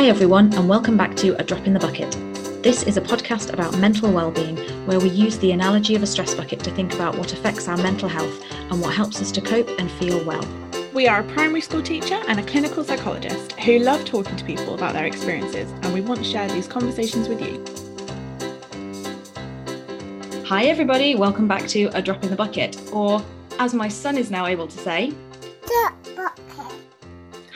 Hi everyone, and welcome back to A Drop in the Bucket. This is a podcast about mental well-being, where we use the analogy of a stress bucket to think about what affects our mental health and what helps us to cope and feel well. We are a primary school teacher and a clinical psychologist who love talking to people about their experiences, and we want to share these conversations with you. Hi everybody, welcome back to A Drop in the Bucket, or as my son is now able to say,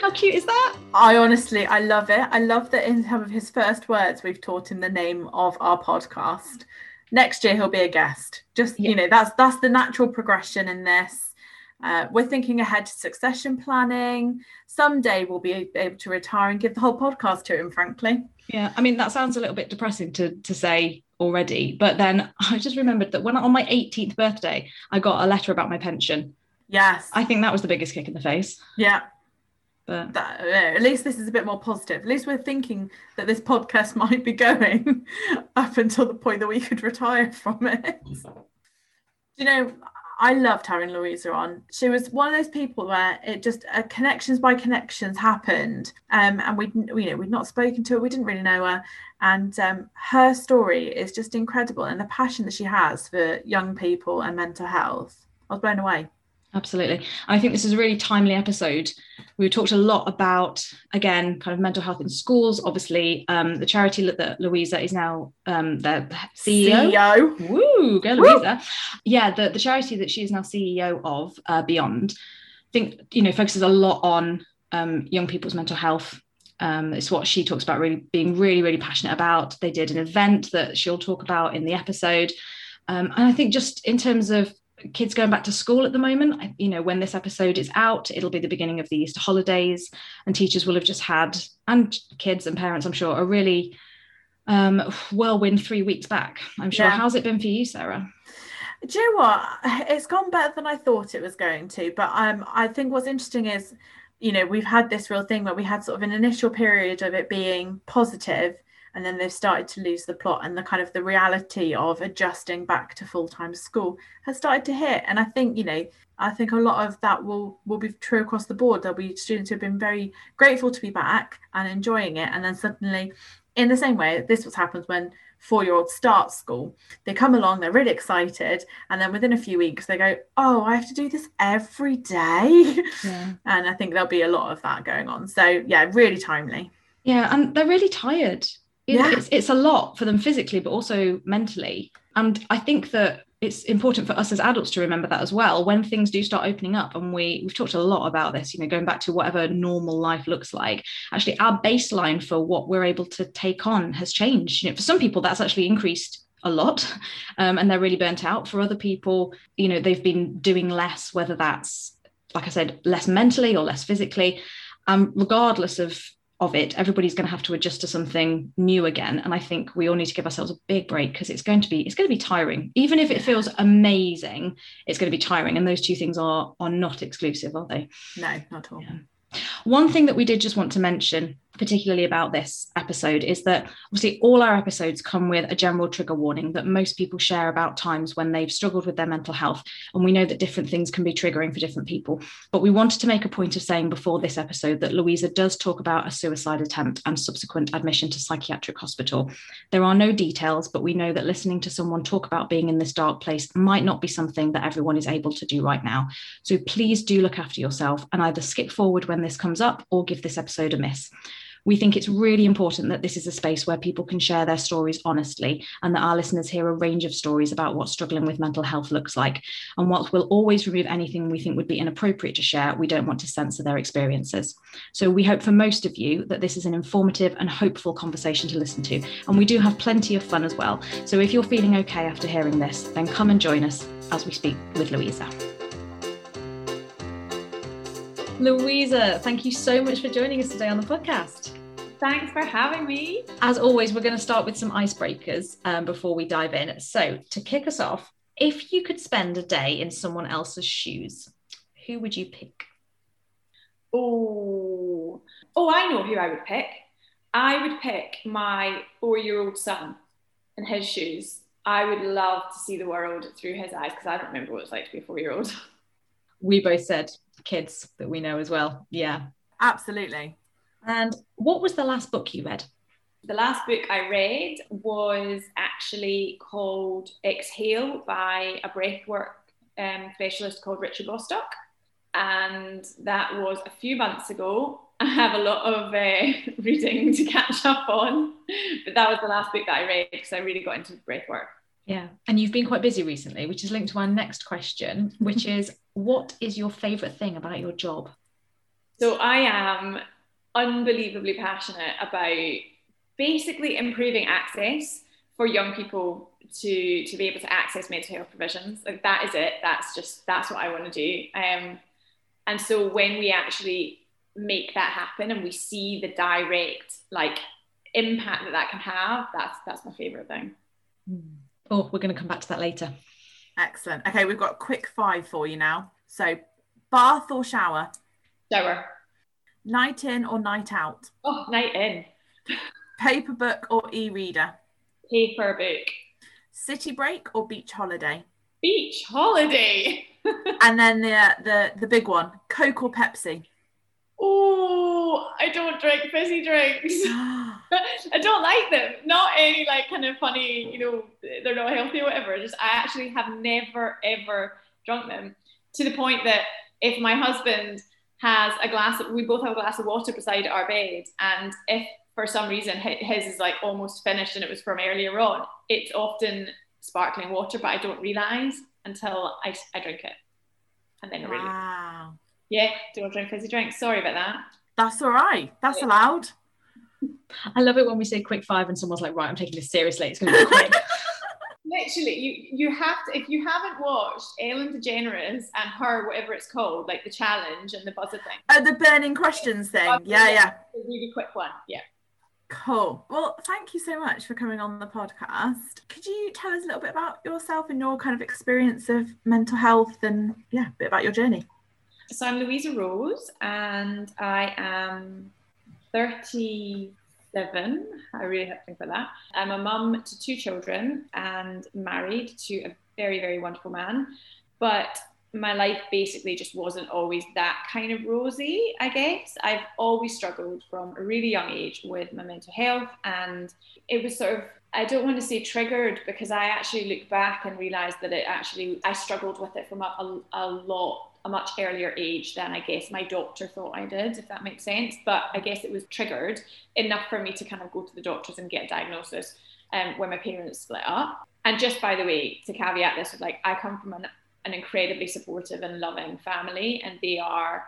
how cute is that? I love it. I love that in some of his first words, we've taught him the name of our podcast. Next year, he'll be a guest. That's the natural progression in this. We're thinking ahead to succession planning. Someday we'll be able to retire and give the whole podcast to him, frankly. Yeah, I mean, that sounds a little bit depressing to say already. But then I just remembered that when on my 18th birthday, I got a letter about my pension. Yes. I think that was the biggest kick in the face. Yeah. But at least this is a bit more positive. At least we're thinking that this podcast might be going up until the point that we could retire from it. You know, I loved having Louisa on. She was one of those people where it just connections by connections happened, and we'd not spoken to her. We didn't really know her, and her story is just incredible, and the passion that she has for young people and mental health. I was blown away. Absolutely. I think this is a really timely episode. We talked a lot about, again, kind of mental health in schools. Obviously, the charity that Louisa is now their CEO. Woo, go Louisa. Woo. Yeah, the charity that she is now CEO of, Beyond, I think, focuses a lot on young people's mental health. It's what she talks about really being really, really passionate about. They did an event that she'll talk about in the episode. And I think just in terms of kids going back to school at the moment, when this episode is out, it'll be the beginning of the Easter holidays, and teachers will have just had, and kids and parents, I'm sure, a really whirlwind 3 weeks back, I'm sure. Yeah. How's it been for you, Sarah? Do you know what? It's gone better than I thought it was going to, but I think what's interesting is, we've had this real thing where we had sort of an initial period of it being positive, and then they've started to lose the plot, and the kind of the reality of adjusting back to full-time school has started to hit. And I think, I think a lot of that will be true across the board. There'll be students who have been very grateful to be back and enjoying it. And then suddenly, in the same way, this is what happens when 4-year-olds start school. They come along, they're really excited. And then within a few weeks, they go, oh, I have to do this every day. Yeah. And I think there'll be a lot of that going on. So yeah, really timely. Yeah, and they're really tired. Yeah. It's a lot for them physically, but also mentally. And I think that it's important for us as adults to remember that as well. When things do start opening up, and we've talked a lot about this, going back to whatever normal life looks like, actually our baseline for what we're able to take on has changed. For some people, that's actually increased a lot, and they're really burnt out. For other people, they've been doing less, whether that's, like I said, less mentally or less physically. Regardless of it, everybody's going to have to adjust to something new again, and I think we all need to give ourselves a big break, because it's going to be tiring. Even if it feels amazing, it's going to be tiring, and those two things are not exclusive, are they? No, not at all. Yeah. One thing that we did just want to mention, particularly about this episode, is that obviously all our episodes come with a general trigger warning that most people share about times when they've struggled with their mental health, and we know that different things can be triggering for different people. But we wanted to make a point of saying before this episode that Louisa does talk about a suicide attempt and subsequent admission to psychiatric hospital. There are no details, but we know that listening to someone talk about being in this dark place might not be something that everyone is able to do right now. So please do look after yourself and either skip forward when this comes up or give this episode a miss. We think it's really important that this is a space where people can share their stories honestly, and that our listeners hear a range of stories about what struggling with mental health looks like. And whilst we'll always remove anything we think would be inappropriate to share, we don't want to censor their experiences. So we hope for most of you that this is an informative and hopeful conversation to listen to. And we do have plenty of fun as well. So if you're feeling okay after hearing this, then come and join us as we speak with Louisa. Louisa, thank you so much for joining us today on the podcast. Thanks for having me. As always, we're going to start with some icebreakers before we dive in. So to kick us off, if you could spend a day in someone else's shoes, who would you pick? Oh, I know who I would pick. I would pick my 4-year-old son in his shoes. I would love to see the world through his eyes, because I don't remember what it's like to be a 4-year-old. We both said kids that we know as well. Yeah, absolutely. And what was the last book you read? The last book I read was actually called Exhale by a breathwork specialist called Richie Bostock. And that was a few months ago. I have a lot of reading to catch up on, but that was the last book that I read because I really got into breathwork. Yeah, and you've been quite busy recently, which is linked to our next question, which is, what is your favourite thing about your job? So I am unbelievably passionate about basically improving access for young people to be able to access mental health provisions. Like, that is it. That's what I want to do. And so when we actually make that happen and we see the direct impact that can have, that's my favourite thing. Oh, we're going to come back to that later. Excellent. Okay, we've got a quick five for you now. So, bath or shower? Shower. Night in or night out? Oh, night in. Paper book or e-reader? Paper book. City break or beach holiday? Beach holiday. And then the big one, Coke or Pepsi? Oh, I don't drink fizzy drinks. I don't like them. Not any kind of funny, they're not healthy or whatever. I actually have never, ever drunk them, to the point that if my husband has a glass, we both have a glass of water beside our bed, and if for some reason his is almost finished and it was from earlier on, it's often sparkling water, but I don't realise until I drink it. And then I really... Wow. Yeah, don't drink fizzy drinks. Sorry about that. That's all right. That's allowed. I love it when we say quick five and someone's like, right, I'm taking this seriously. It's going to be quick. Literally, you have to, if you haven't watched Ellen DeGeneres and her, whatever it's called, the challenge and the buzzer thing. Oh, the burning questions thing. Yeah. A really quick one. Yeah. Cool. Well, thank you so much for coming on the podcast. Could you tell us a little bit about yourself and your kind of experience of mental health and a bit about your journey? So I'm Louisa Rose and I am 37. I really have to think about that. I'm a mum to two children and married to a very, very wonderful man. But my life basically just wasn't always that kind of rosy, I guess. I've always struggled from a really young age with my mental health, and it was sort of, I don't want to say triggered, because I actually look back and realised that I struggled with it from a much earlier age than I guess my doctor thought I did, if that makes sense. But I guess it was triggered enough for me to kind of go to the doctors and get a diagnosis when my parents split up. And just, by the way, to caveat this with, I come from an incredibly supportive and loving family, and they are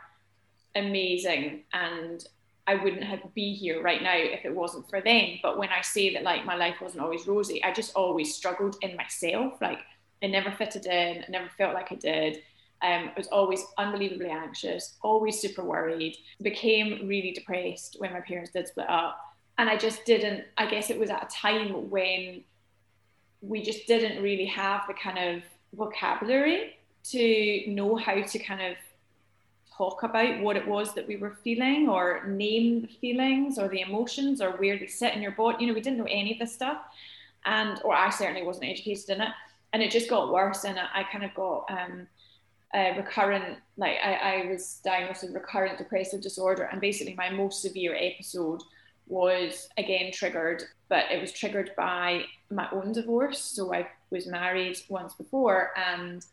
amazing, and I wouldn't be here right now if it wasn't for them. But when I say that my life wasn't always rosy, I just always struggled in myself. I never fitted in, I never felt like I did. I was always unbelievably anxious, always super worried, became really depressed when my parents did split up. And I guess it was at a time when we just didn't really have the kind of vocabulary to know how to kind of talk about what it was that we were feeling, or name the feelings or the emotions or where they sit in your body. We didn't know any of this stuff, or I certainly wasn't educated in it. And it just got worse, and I kind of got... recurrent, I was diagnosed with recurrent depressive disorder, and basically my most severe episode was again triggered, but it was triggered by my own divorce. So I was married once before, and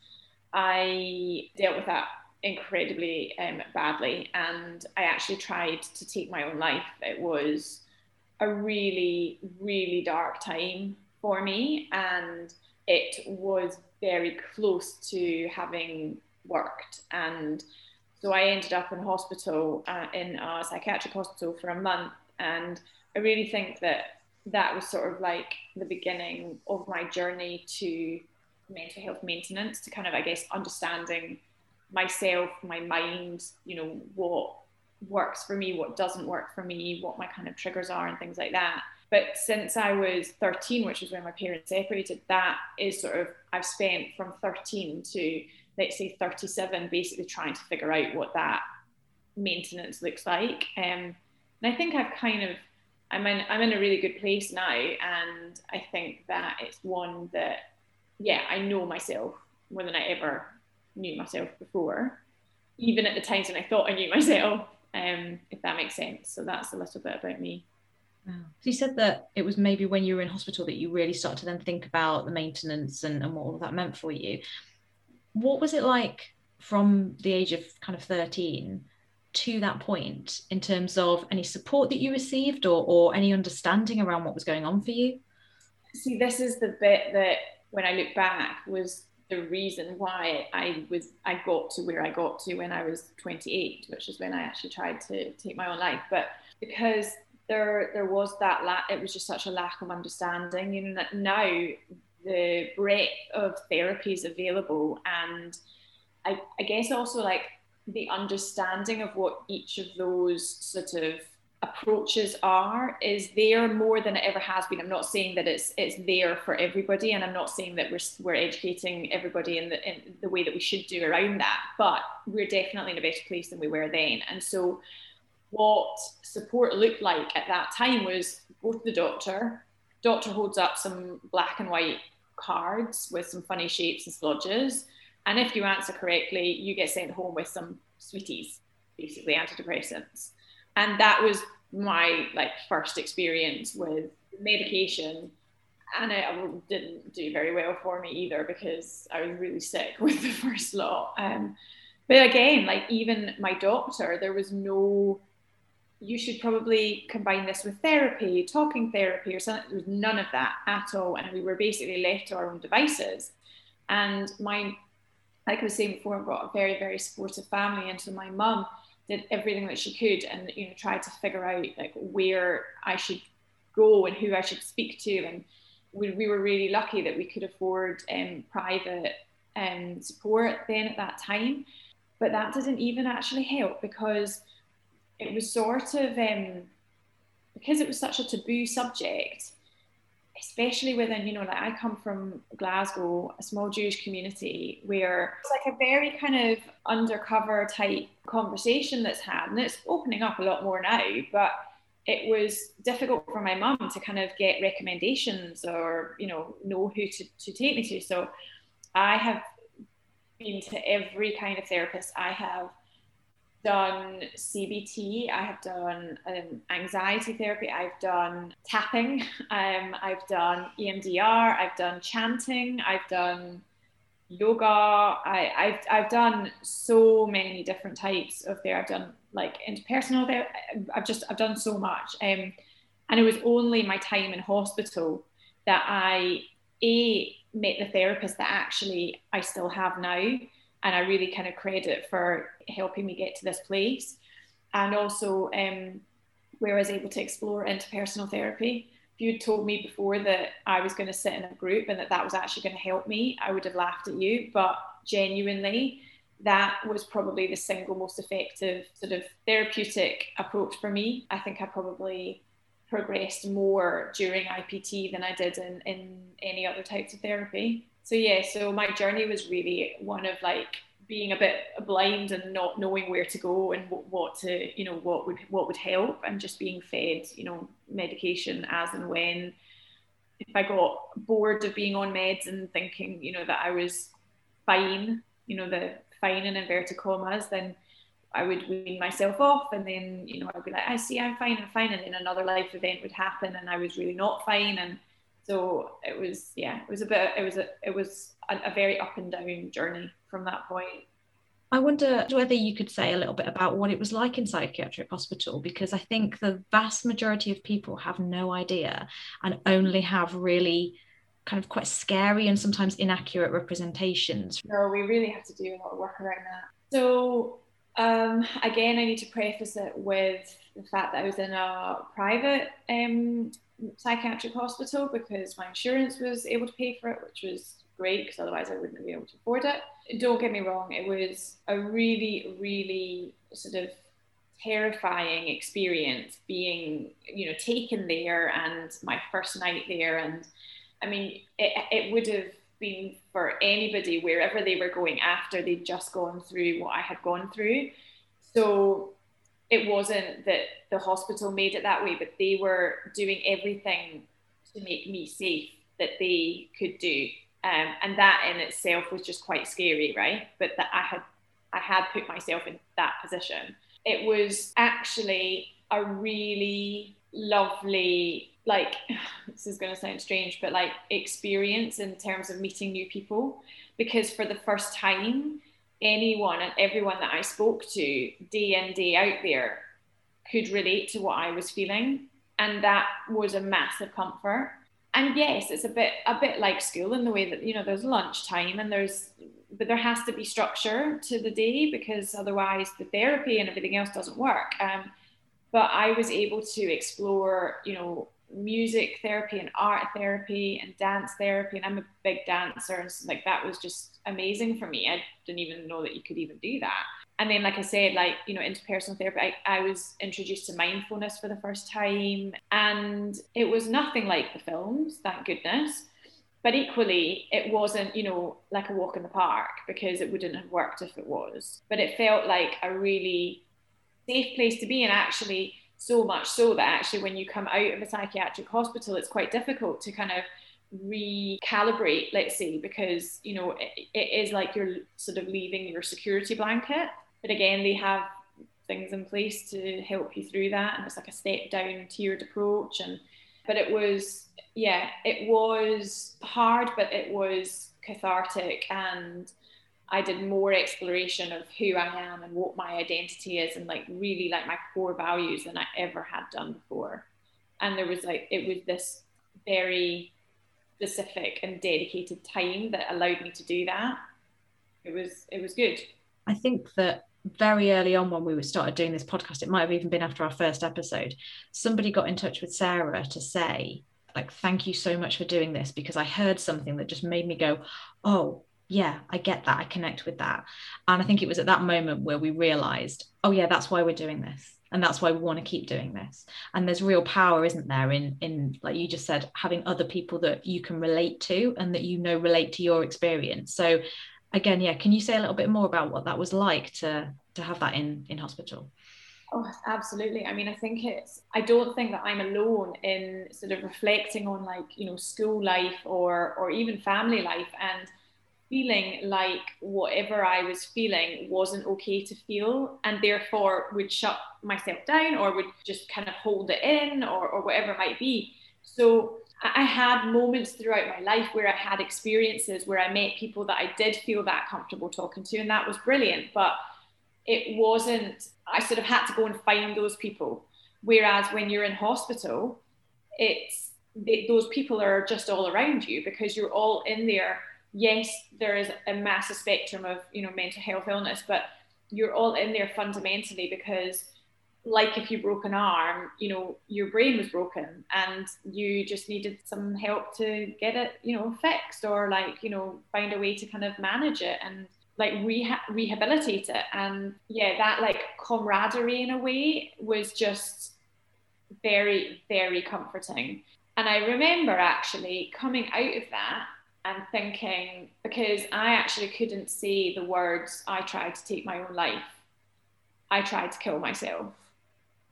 I dealt with that incredibly badly, and I actually tried to take my own life. It was a really, really dark time for me, and it was very close to having worked. And so I ended up in hospital, in a psychiatric hospital for a month. And I really think that was sort of the beginning of my journey to mental health maintenance, to kind of, I guess, understanding myself, my mind, what works for me, what doesn't work for me, what my kind of triggers are and things like that. But since I was 13, which is when my parents separated, that is sort of, I've spent from 13 to, let's say, 37, basically trying to figure out what that maintenance looks like. And I think I've I'm in a really good place now. And I think that it's one that, I know myself more than I ever knew myself before, even at the times when I thought I knew myself. if that makes sense. So that's a little bit about me. Wow. So you said that it was maybe when you were in hospital that you really started to then think about the maintenance and what all that meant for you. What was it like from the age of kind of 13 to that point in terms of any support that you received or any understanding around what was going on for you? See, this is the bit that when I look back was the reason why I got to where I got to when I was 28, which is when I actually tried to take my own life. But because there was that lack, it was just such a lack of understanding. You know, that now the breadth of therapies available, and I guess also like the understanding of what each of those sort of approaches are is there more than it ever has been. I'm not saying that it's there for everybody, and I'm not saying that we're educating everybody in the way that we should do around that, but we're definitely in a better place than we were then. And so what support looked like at that time was go to the doctor holds up some black and white cards with some funny shapes and splodges, and if you answer correctly you get sent home with some sweeties, basically antidepressants. And that was my like first experience with medication, and it didn't do very well for me either because I was really sick with the first lot. But again, like even my doctor, there was no, you should probably combine this with therapy, talking therapy or something. There was none of that at all, and we were basically left to our own devices. And my, like I was saying before, I've got a very, very supportive family, and so my mum did everything that she could, and you know, tried to figure out like where I should go and who I should speak to. And we were really lucky that we could afford private support then at that time, but that didn't even actually help because it was sort of because it was such a taboo subject, especially within, you know, like I come from Glasgow, a small Jewish community where it's like a very kind of undercover type conversation that's had, and it's opening up a lot more now, but it was difficult for my mum to kind of get recommendations or, you know who to take me to. So I have been to every kind of therapist. I have done CBT, I have done anxiety therapy, I've done tapping, I've done EMDR, I've done chanting, I've done yoga, I've done so many different types of therapy. I've done like interpersonal therapy, I've done so much. And it was only my time in hospital that I met the therapist that actually I still have now, and I really kind of credit for helping me get to this place. And also where I was able to explore interpersonal therapy. If you'd told me before that I was going to sit in a group and that was actually going to help me, I would have laughed at you. But genuinely, that was probably the single most effective sort of therapeutic approach for me. I think I probably progressed more during IPT than I did in any other types of therapy. So yeah, so my journey was really one of like being a bit blind and not knowing where to go and what to, you know, what would help, and just being fed, you know, medication as and when. If I got bored of being on meds and thinking, you know, that I was fine, you know, the fine in inverted commas, then I would wean myself off, and then, you know, I'd be like, I see, I'm fine, and then another life event would happen and I was really not fine. And so it was a very up and down journey from that point. I wonder whether you could say a little bit about what it was like in psychiatric hospital, because I think the vast majority of people have no idea and only have really kind of quite scary and sometimes inaccurate representations. No, we really have to do a lot of work around that. So again, I need to preface it with the fact that I was in a private psychiatric hospital because my insurance was able to pay for it, which was great because otherwise I wouldn't be able to afford it. Don't get me wrong, it was a really, really sort of terrifying experience being, you know, taken there, and my first night there. And I mean, it would have been for anybody wherever they were going after they'd just gone through what I had gone through. So it wasn't that the hospital made it that way, but they were doing everything to make me safe that they could do. And that in itself was just quite scary, right? But that I had put myself in that position. it was actually a really lovely, like, this is going to sound strange, but like experience in terms of meeting new people, because for the first time, anyone and everyone that I spoke to day in, day out there could relate to what I was feeling. And that was a massive comfort. And yes, it's a bit like school in the way that, you know, there's lunchtime and but there has to be structure to the day, because otherwise the therapy and everything else doesn't work. But I was able to explore, you know, music therapy and art therapy and dance therapy, and I'm a big dancer, and like that was just amazing for me. I didn't even know that you could even do that. And then, like I said, like, you know, interpersonal therapy, I was introduced to mindfulness for the first time, and it was nothing like the films, thank goodness, but equally it wasn't, you know, like a walk in the park, because it wouldn't have worked if it was. But it felt like a really safe place to be, and actually so much so that actually when you come out of a psychiatric hospital, it's quite difficult to kind of recalibrate, let's say, because, you know, it is like you're sort of leaving your security blanket. But again, they have things in place to help you through that. And it's like a step down tiered approach. But it was, yeah, it was hard, but it was cathartic. And I did more exploration of who I am and what my identity is, and like really like my core values, than I ever had done before. And there was like, it was this very specific and dedicated time that allowed me to do that. It was good. I think that very early on when we started doing this podcast, it might have even been after our first episode, somebody got in touch with Sarah to say, like, thank you so much for doing this, because I heard something that just made me go, oh, yeah, I get that. I connect with that. And I think it was at that moment where we realized, oh yeah, that's why we're doing this. And that's why we want to keep doing this. And there's real power, isn't there, in like you just said, having other people that you can relate to and that, you know, relate to your experience. So again, yeah, can you say a little bit more about what that was like to have that in hospital? Oh, absolutely. I mean, I don't think that I'm alone in sort of reflecting on, like, you know, school life or even family life, and feeling like whatever I was feeling wasn't okay to feel, and therefore would shut myself down or would just kind of hold it in or whatever it might be. So I had moments throughout my life where I had experiences where I met people that I did feel that comfortable talking to, and that was brilliant. But it wasn't, I sort of had to go and find those people. Whereas when you're in hospital, those people are just all around you, because you're all in there. Yes, there is a massive spectrum of, you know, mental health illness, but you're all in there fundamentally because, like, if you broke an arm, you know, your brain was broken and you just needed some help to get it, you know, fixed, or like, you know, find a way to kind of manage it and like rehabilitate it. And yeah, that like camaraderie in a way was just very, very comforting. And I remember actually coming out of that and thinking, because I actually couldn't say the words, I tried to take my own life, I tried to kill myself.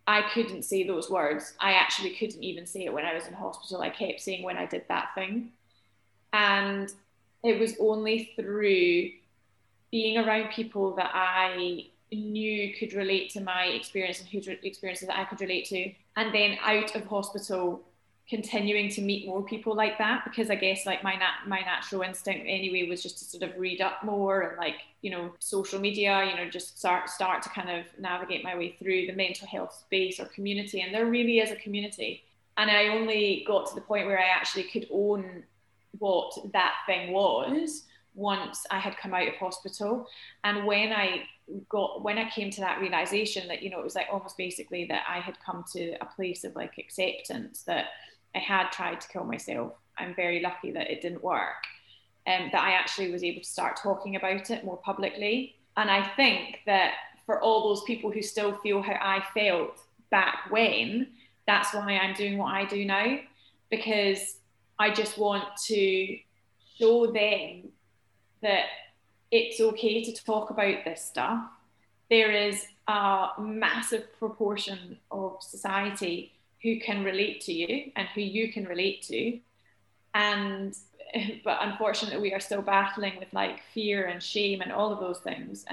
I couldn't say those words. I actually couldn't even say it when I was in hospital. I kept saying when I did that thing. And it was only through being around people that I knew could relate to my experience, and whose experiences that I could relate to. And then out of hospital, continuing to meet more people like that, because I guess like my natural instinct anyway was just to sort of read up more, and like, you know, social media, you know, just start to kind of navigate my way through the mental health space or community. And there really is a community. And I only got to the point where I actually could own what that thing was once I had come out of hospital. And when I came to that realization that, you know, it was like almost basically that I had come to a place of like acceptance that I had tried to kill myself. I'm very lucky that it didn't work, and that I actually was able to start talking about it more publicly. And I think that for all those people who still feel how I felt back when, that's why I'm doing what I do now, because I just want to show them that it's okay to talk about this stuff. There is a massive proportion of society who can relate to you and who you can relate to. But unfortunately, we are still battling with like fear and shame and all of those things.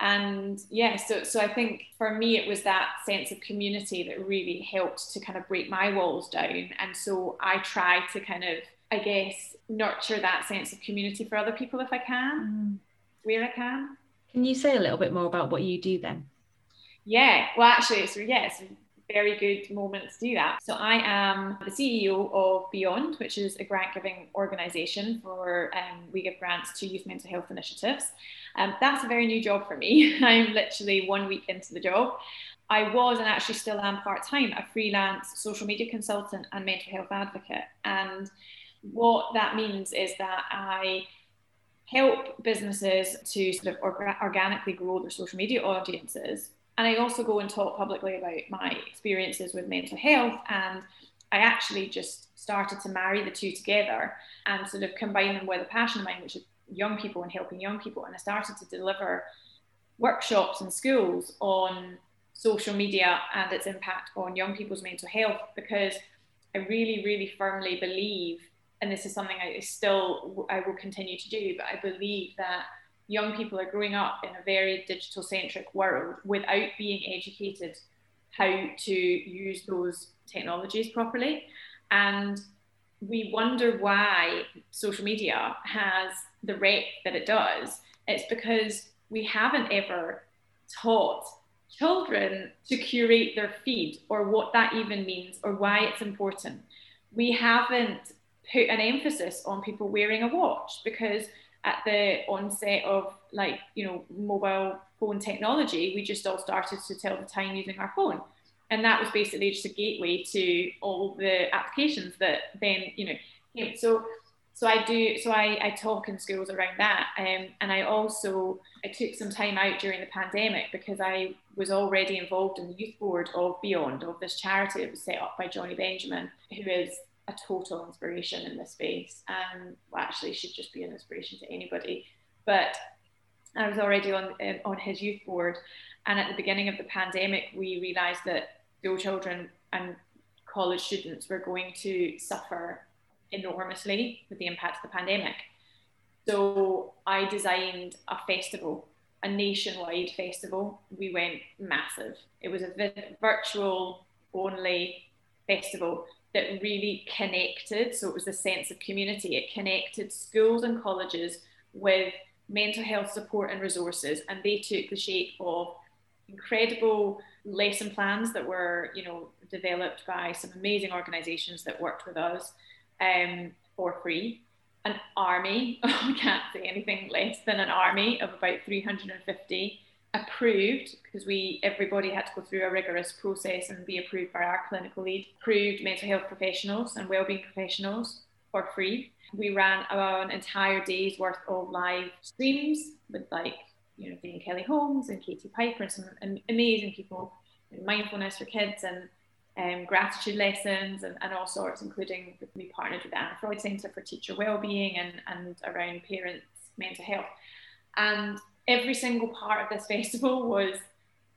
And yeah, so I think for me, it was that sense of community that really helped to kind of break my walls down. And so I try to kind of, I guess, nurture that sense of community for other people if I can, where I can. Can you say a little bit more about what you do then? Yeah, well, actually, it's a very good moment to do that. So I am the CEO of Beyond, which is a grant-giving organisation for, we give grants to youth mental health initiatives. That's a very new job for me. I'm literally 1 week into the job. I was, and actually still am part-time, a freelance social media consultant and mental health advocate. And what that means is that I help businesses to sort of organically grow their social media audiences. And I also go and talk publicly about my experiences with mental health. And I actually just started to marry the two together and sort of combine them with a passion of mine, which is young people and helping young people. And I started to deliver workshops in schools on social media and its impact on young people's mental health, because I really, really firmly believe, and this is something I will continue to do, but I believe that young people are growing up in a very digital centric world without being educated how to use those technologies properly. And we wonder why social media has the rep that it does. It's because we haven't ever taught children to curate their feed or what that even means or why it's important. We haven't put an emphasis on people wearing a watch, because at the onset of mobile phone technology, we just all started to tell the time using our phone. And that was basically just a gateway to all the applications that then, came. So I talk in schools around that. And I took some time out during the pandemic because I was already involved in the youth board of Beyond, of this charity that was set up by Johnny Benjamin, who is a total inspiration in this space, and actually should just be an inspiration to anybody. But I was already on his youth board, and at the beginning of the pandemic we realized that school children and college students were going to suffer enormously with the impact of the pandemic. So I designed a festival, a nationwide festival. We went massive. It was a virtual only festival that really connected. So it was a sense of community. It connected schools and colleges with mental health support and resources. And they took the shape of incredible lesson plans that were, developed by some amazing organizations that worked with us for free. An army, I can't say anything less than an army of about 350 approved, because everybody had to go through a rigorous process and be approved by our clinical lead, approved mental health professionals and wellbeing professionals for free. We ran an entire day's worth of live streams with Dean Kelly Holmes and Katie Piper and some amazing people, mindfulness for kids and gratitude lessons and all sorts, including we partnered with the Anna Freud Centre for teacher wellbeing and around parents' mental health. And every single part of this festival was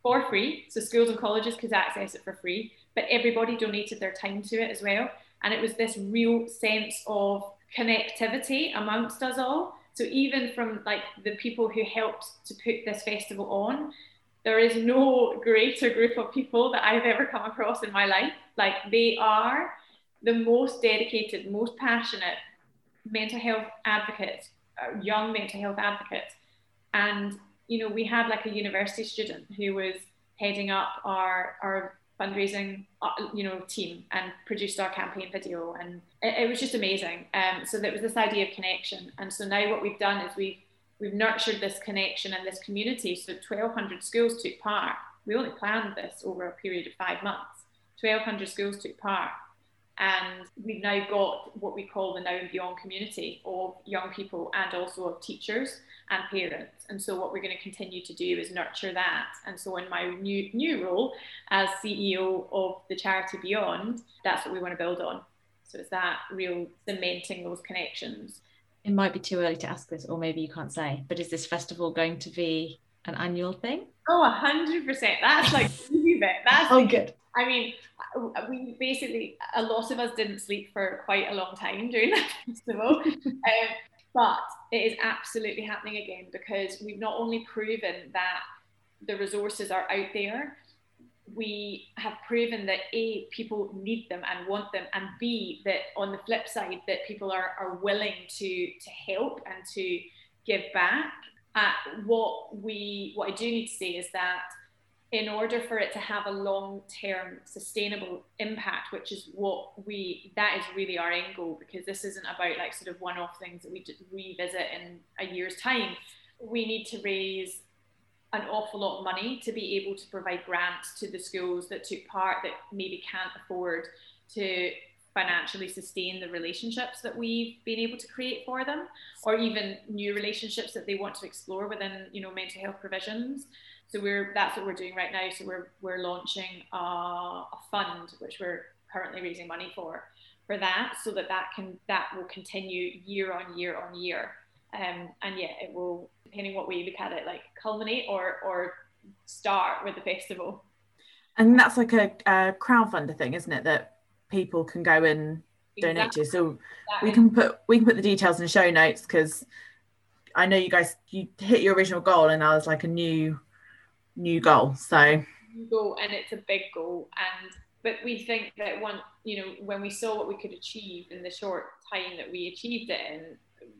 for free. So schools and colleges could access it for free, but everybody donated their time to it as well. And it was this real sense of connectivity amongst us all. So even from the people who helped to put this festival on, there is no greater group of people that I've ever come across in my life. They are the most dedicated, most passionate mental health advocates, young mental health advocates. And, we had a university student who was heading up our fundraising, team and produced our campaign video. And it was just amazing. So there was this idea of connection. And so now what we've done is we've nurtured this connection and this community. So 1,200 schools took part. We only planned this over a period of 5 months. 1,200 schools took part. And we've now got what we call the Now and Beyond community of young people and also of teachers and parents. And so what we're going to continue to do is nurture that. And so in my new role as CEO of the charity Beyond, that's what we want to build on. So it's that real cementing those connections. It might be too early to ask this, or maybe you can't say, but is this festival going to be an annual thing? Oh, 100%. That's easy bit. That's good. I mean, we basically, a lot of us didn't sleep for quite a long time during that festival. But it is absolutely happening again, because we've not only proven that the resources are out there, we have proven that A, people need them and want them, and B, that on the flip side, that people are willing to help and to give back. What I do need to say is that in order for it to have a long-term sustainable impact, which is that is really our end goal, because this isn't about like sort of one-off things that we revisit in a year's time. We need to raise an awful lot of money to be able to provide grants to the schools that took part, that maybe can't afford to financially sustain the relationships that we've been able to create for them, or even new relationships that they want to explore within, you know, mental health provisions. So that's what we're doing right now. So we're launching a fund, which we're currently raising money for that, so that will continue year on year. And yeah, it will, depending what way you look at it, like culminate or start with the festival. And that's like a crowdfunder thing, isn't it? That people can go and donate to. So exactly. we can put the details in the show notes, because I know you guys, you hit your original goal, and that was like a new goal. So new goal, and it's a big goal. But we think that when we saw what we could achieve in the short time that we achieved it in,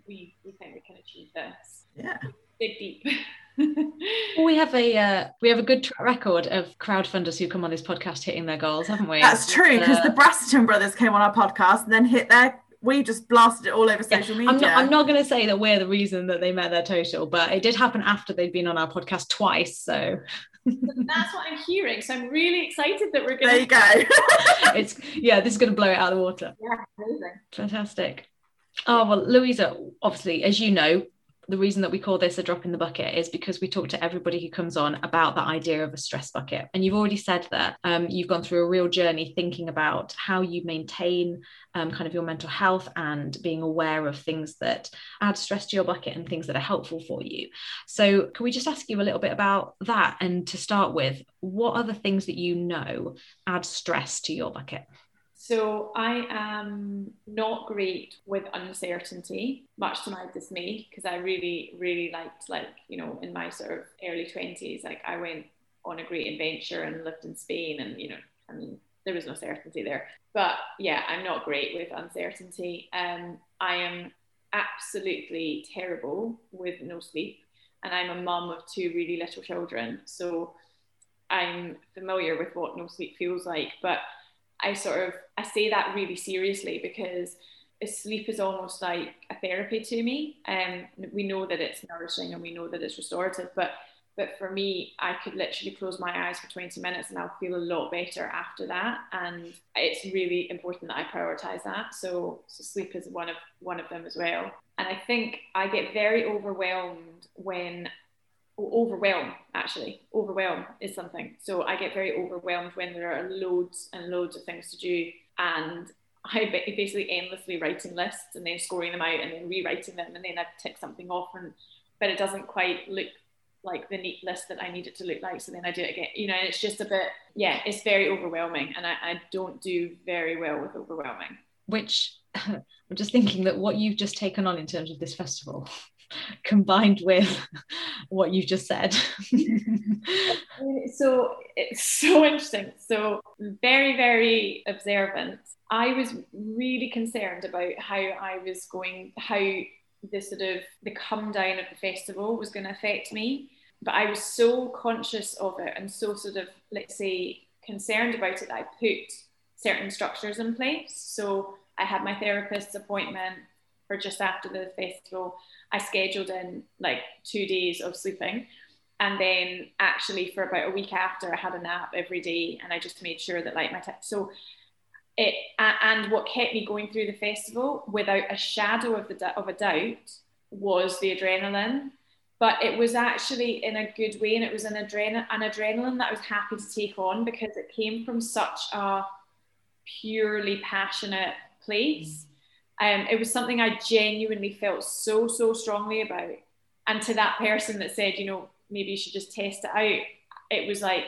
we think we can achieve this. Yeah, dig deep. We have a good track record of crowdfunders who come on this podcast hitting their goals, haven't we? That's true, because the Brasterton brothers came on our podcast and then we just blasted it all over social media. I'm not going to say that we're the reason that they met their total, but it did happen after they'd been on our podcast twice, so... That's what I'm hearing, so I'm really excited that we're going to... There you go. This is going to blow it out of the water. Yeah, amazing. Fantastic. Oh, well, Louisa, obviously, as you know, the reason that we call this a drop in the bucket is because we talk to everybody who comes on about the idea of a stress bucket. And you've already said that you've gone through a real journey thinking about how you maintain kind of your mental health and being aware of things that add stress to your bucket and things that are helpful for you. So can we just ask you a little bit about that? And to start with, what are the things that you know add stress to your bucket? So I am not great with uncertainty, much to my dismay, because I really, really liked, in my sort of early 20s, I went on a great adventure and lived in Spain, and, there was no certainty there. But yeah, I'm not great with uncertainty. I am absolutely terrible with no sleep, and I'm a mum of two really little children, so I'm familiar with what no sleep feels like, but I say that really seriously, because sleep is almost like a therapy to me. We know that it's nourishing and we know that it's restorative, but for me, I could literally close my eyes for 20 minutes and I'll feel a lot better after that. And it's really important that I prioritize that. So sleep is one of them as well. And I think I get very overwhelmed is something. So I get very overwhelmed when there are loads and loads of things to do, and I basically endlessly writing lists and then scoring them out and then rewriting them, and then I tick something off, but it doesn't quite look like the neat list that I need it to look like, so then I do it again, and it's just a bit, it's very overwhelming, and I don't do very well with overwhelming. Which I'm just thinking that what you've just taken on in terms of this festival combined with what you've just said. So it's so interesting. So very, very observant. I was really concerned about how this sort of the come down of the festival was going to affect me. But I was so conscious of it and so sort of, let's say, concerned about it that I put certain structures in place. So I had my therapist's appointment for just after the festival. I scheduled in 2 days of sleeping, and then actually for about a week after I had a nap every day, and I just made sure that and what kept me going through the festival without a shadow of a doubt was the adrenaline. But it was actually in a good way, and it was an adrenaline that I was happy to take on, because it came from such a purely passionate place. It was something I genuinely felt so, so strongly about. And to that person that said, maybe you should just test it out, it was like,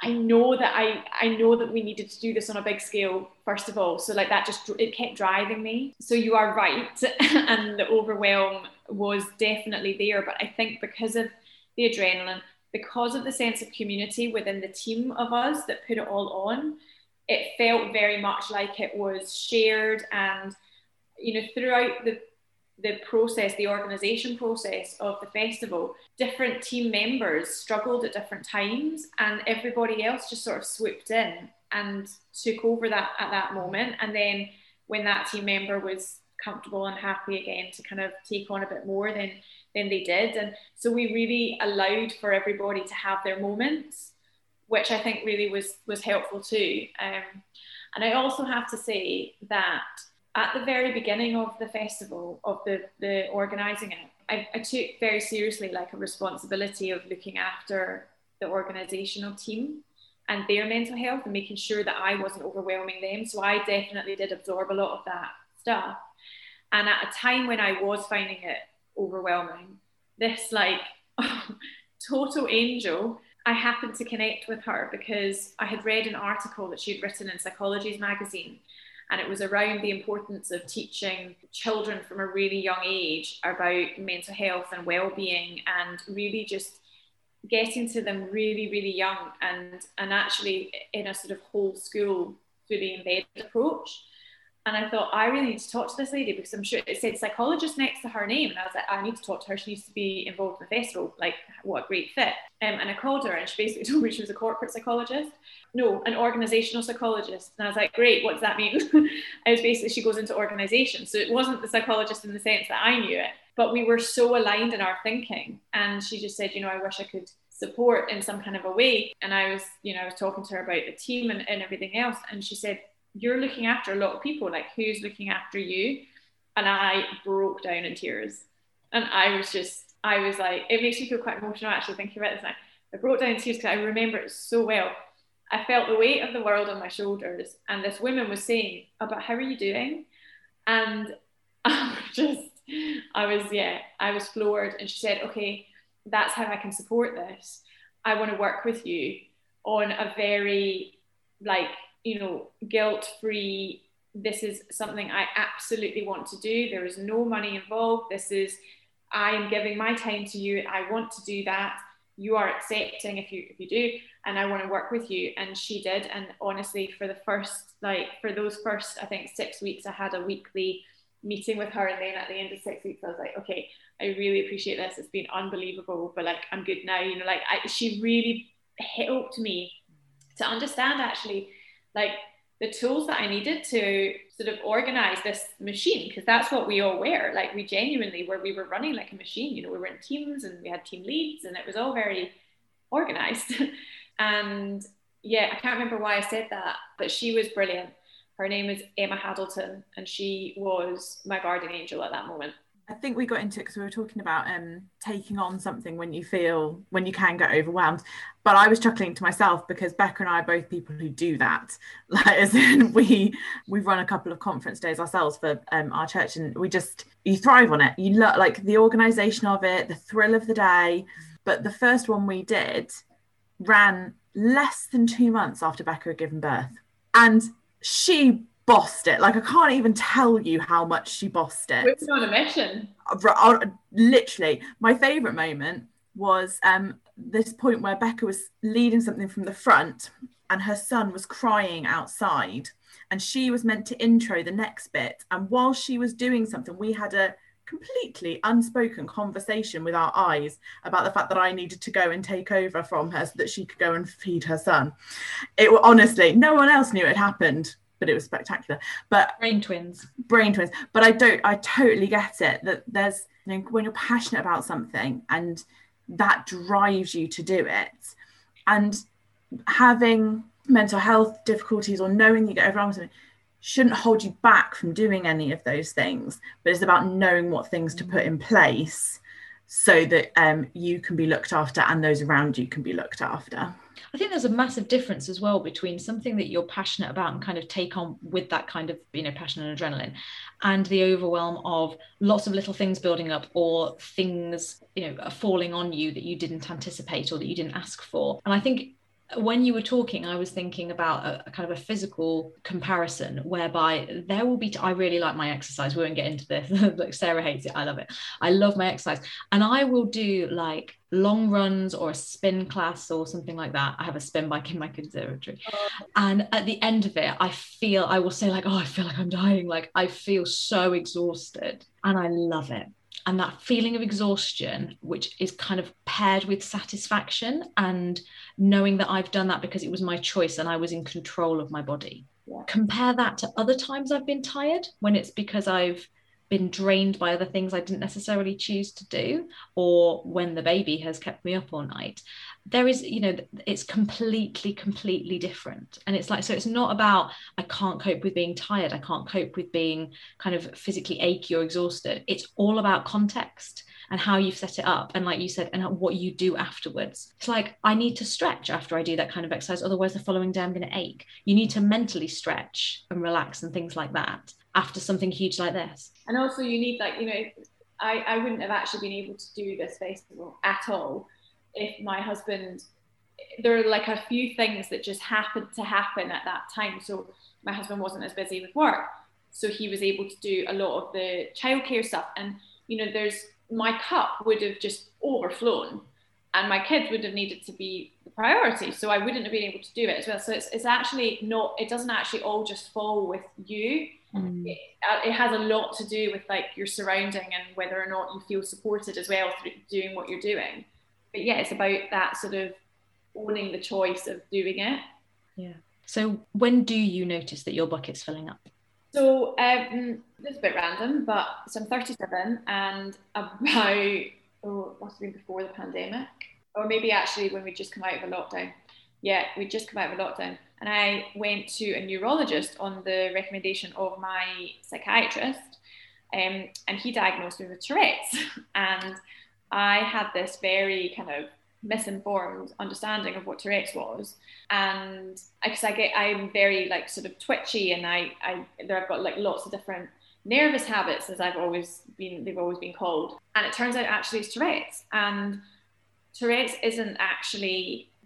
I know that we needed to do this on a big scale, first of all. So like that just, it kept driving me. So you are right. And the overwhelm was definitely there. But I think because of the adrenaline, because of the sense of community within the team of us that put it all on, it felt very much like it was shared. And, you know, throughout the process, the organisation process of the festival, different team members struggled at different times, and everybody else just sort of swooped in and took over that at that moment. And then when that team member was comfortable and happy again to kind of take on a bit more, then they did. And so we really allowed for everybody to have their moments, which I think really was helpful too. And I also have to say that at the very beginning of the festival, of the organising it, I took very seriously like a responsibility of looking after the organisational team and their mental health and making sure that I wasn't overwhelming them. So I definitely did absorb a lot of that stuff. And at a time when I was finding it overwhelming, this like total angel, I happened to connect with her because I had read an article that she'd written in Psychologies Magazine. And it was around the importance of teaching children from a really young age about mental health and well-being, and really just getting to them really, really young, and actually in a sort of whole school, fully embedded approach. And I thought, I really need to talk to this lady, because I'm sure it said psychologist next to her name. And I was like, I need to talk to her. She needs to be involved in the festival. Like, what a great fit. And I called her, and she basically told me she was a corporate psychologist. No, an organisational psychologist. And I was like, great, what does that mean? It was basically, she goes into organisations. So it wasn't the psychologist in the sense that I knew it, but we were so aligned in our thinking. And she just said, you know, I wish I could support in some kind of a way. And I was, you know, I was talking to her about the team and everything else. And she said, you're looking after a lot of people, like who's looking after you? And I broke down in tears. And I was like, it makes me feel quite emotional actually thinking about this now. I broke down in tears because I remember it so well. I felt the weight of the world on my shoulders, and this woman was saying, oh, but how are you doing? And I was floored. And she said, okay, that's how I can support this. I want to work with you on a very, like, you know, guilt-free, this is something I absolutely want to do. There is no money involved. This is, I am giving my time to you. I want to do that. You are accepting if you do, and I want to work with you. And she did. And honestly, for those first, I think 6 weeks, I had a weekly meeting with her. And then at the end of 6 weeks, I was like, okay, I really appreciate this. It's been unbelievable, but like, I'm good now. You know, like she really helped me to understand actually like the tools that I needed to sort of organize this machine, because that's what we all were. Like we genuinely we were running like a machine, you know, we were in teams and we had team leads and it was all very organized. And yeah, I can't remember why I said that, but she was brilliant. Her name is Emma Haddleton, and she was my guardian angel at that moment. I think we got into it because we were talking about taking on something when you can get overwhelmed. But I was chuckling to myself because Becca and I are both people who do that. Like, as in we run a couple of conference days ourselves for our church, and you thrive on it. You look like the organisation of it, the thrill of the day. But the first one we did ran less than 2 months after Becca had given birth, and she bossed it. Like, I can't even tell you how much she bossed it. It's on a mission. Literally, my favourite moment was this point where Becca was leading something from the front and her son was crying outside, and she was meant to intro the next bit. And while she was doing something, we had a completely unspoken conversation with our eyes about the fact that I needed to go and take over from her so that she could go and feed her son. It honestly, no one else knew it happened, but it was spectacular. But brain twins. But I totally get it, that there's, you know, when you're passionate about something and that drives you to do it, and having mental health difficulties or knowing you get overwhelmed with something shouldn't hold you back from doing any of those things. But it's about knowing what things to put in place so that you can be looked after and those around you can be looked after. I think there's a massive difference as well between something that you're passionate about and kind of take on with that kind of, you know, passion and adrenaline, and the overwhelm of lots of little things building up, or things, you know, falling on you that you didn't anticipate or that you didn't ask for. And I think when you were talking, I was thinking about a kind of a physical comparison whereby there will be, I really like my exercise. We won't get into this. Like Sarah hates it. I love it. I love my exercise. And I will do like long runs or a spin class or something like that. I have a spin bike in my conservatory. And at the end of it, I will say like, oh, I feel like I'm dying. Like I feel so exhausted and I love it. And that feeling of exhaustion, which is kind of paired with satisfaction and knowing that I've done that because it was my choice and I was in control of my body. Yeah. Compare that to other times I've been tired, when it's because I've been drained by other things I didn't necessarily choose to do, or when the baby has kept me up all night. There is, you know, it's completely different. And it's like, so it's not about, I can't cope with being tired. I can't cope with being kind of physically achy or exhausted. It's all about context and how you've set it up. And like you said, and what you do afterwards. It's like, I need to stretch after I do that kind of exercise. Otherwise the following day I'm going to ache. You need to mentally stretch and relax and things like that after something huge like this. And also you need, like, you know, I wouldn't have actually been able to do this festival at all if my husband, there are like a few things that just happened to happen at that time. So my husband wasn't as busy with work, so he was able to do a lot of the childcare stuff. And, you know, there's, my cup would have just overflown and my kids would have needed to be the priority. So I wouldn't have been able to do it as well. So it's actually not, it doesn't actually all just fall with you. It has a lot to do with like your surrounding and whether or not you feel supported as well through doing what you're doing. But yeah, it's about that sort of owning the choice of doing it. Yeah. So when do you notice that your bucket's filling up? So it's a bit random, but so I'm 37 and about, it must have been before the pandemic, or maybe actually when we just come out of a lockdown. Yeah, we just come out of a lockdown. And I went to a neurologist on the recommendation of my psychiatrist, and he diagnosed me with Tourette's. And I had this very kind of misinformed understanding of what Tourette's was. And because I'm very like sort of twitchy, and I've got like lots of different nervous habits, as they've always been called. And it turns out actually it's Tourette's. And Tourette's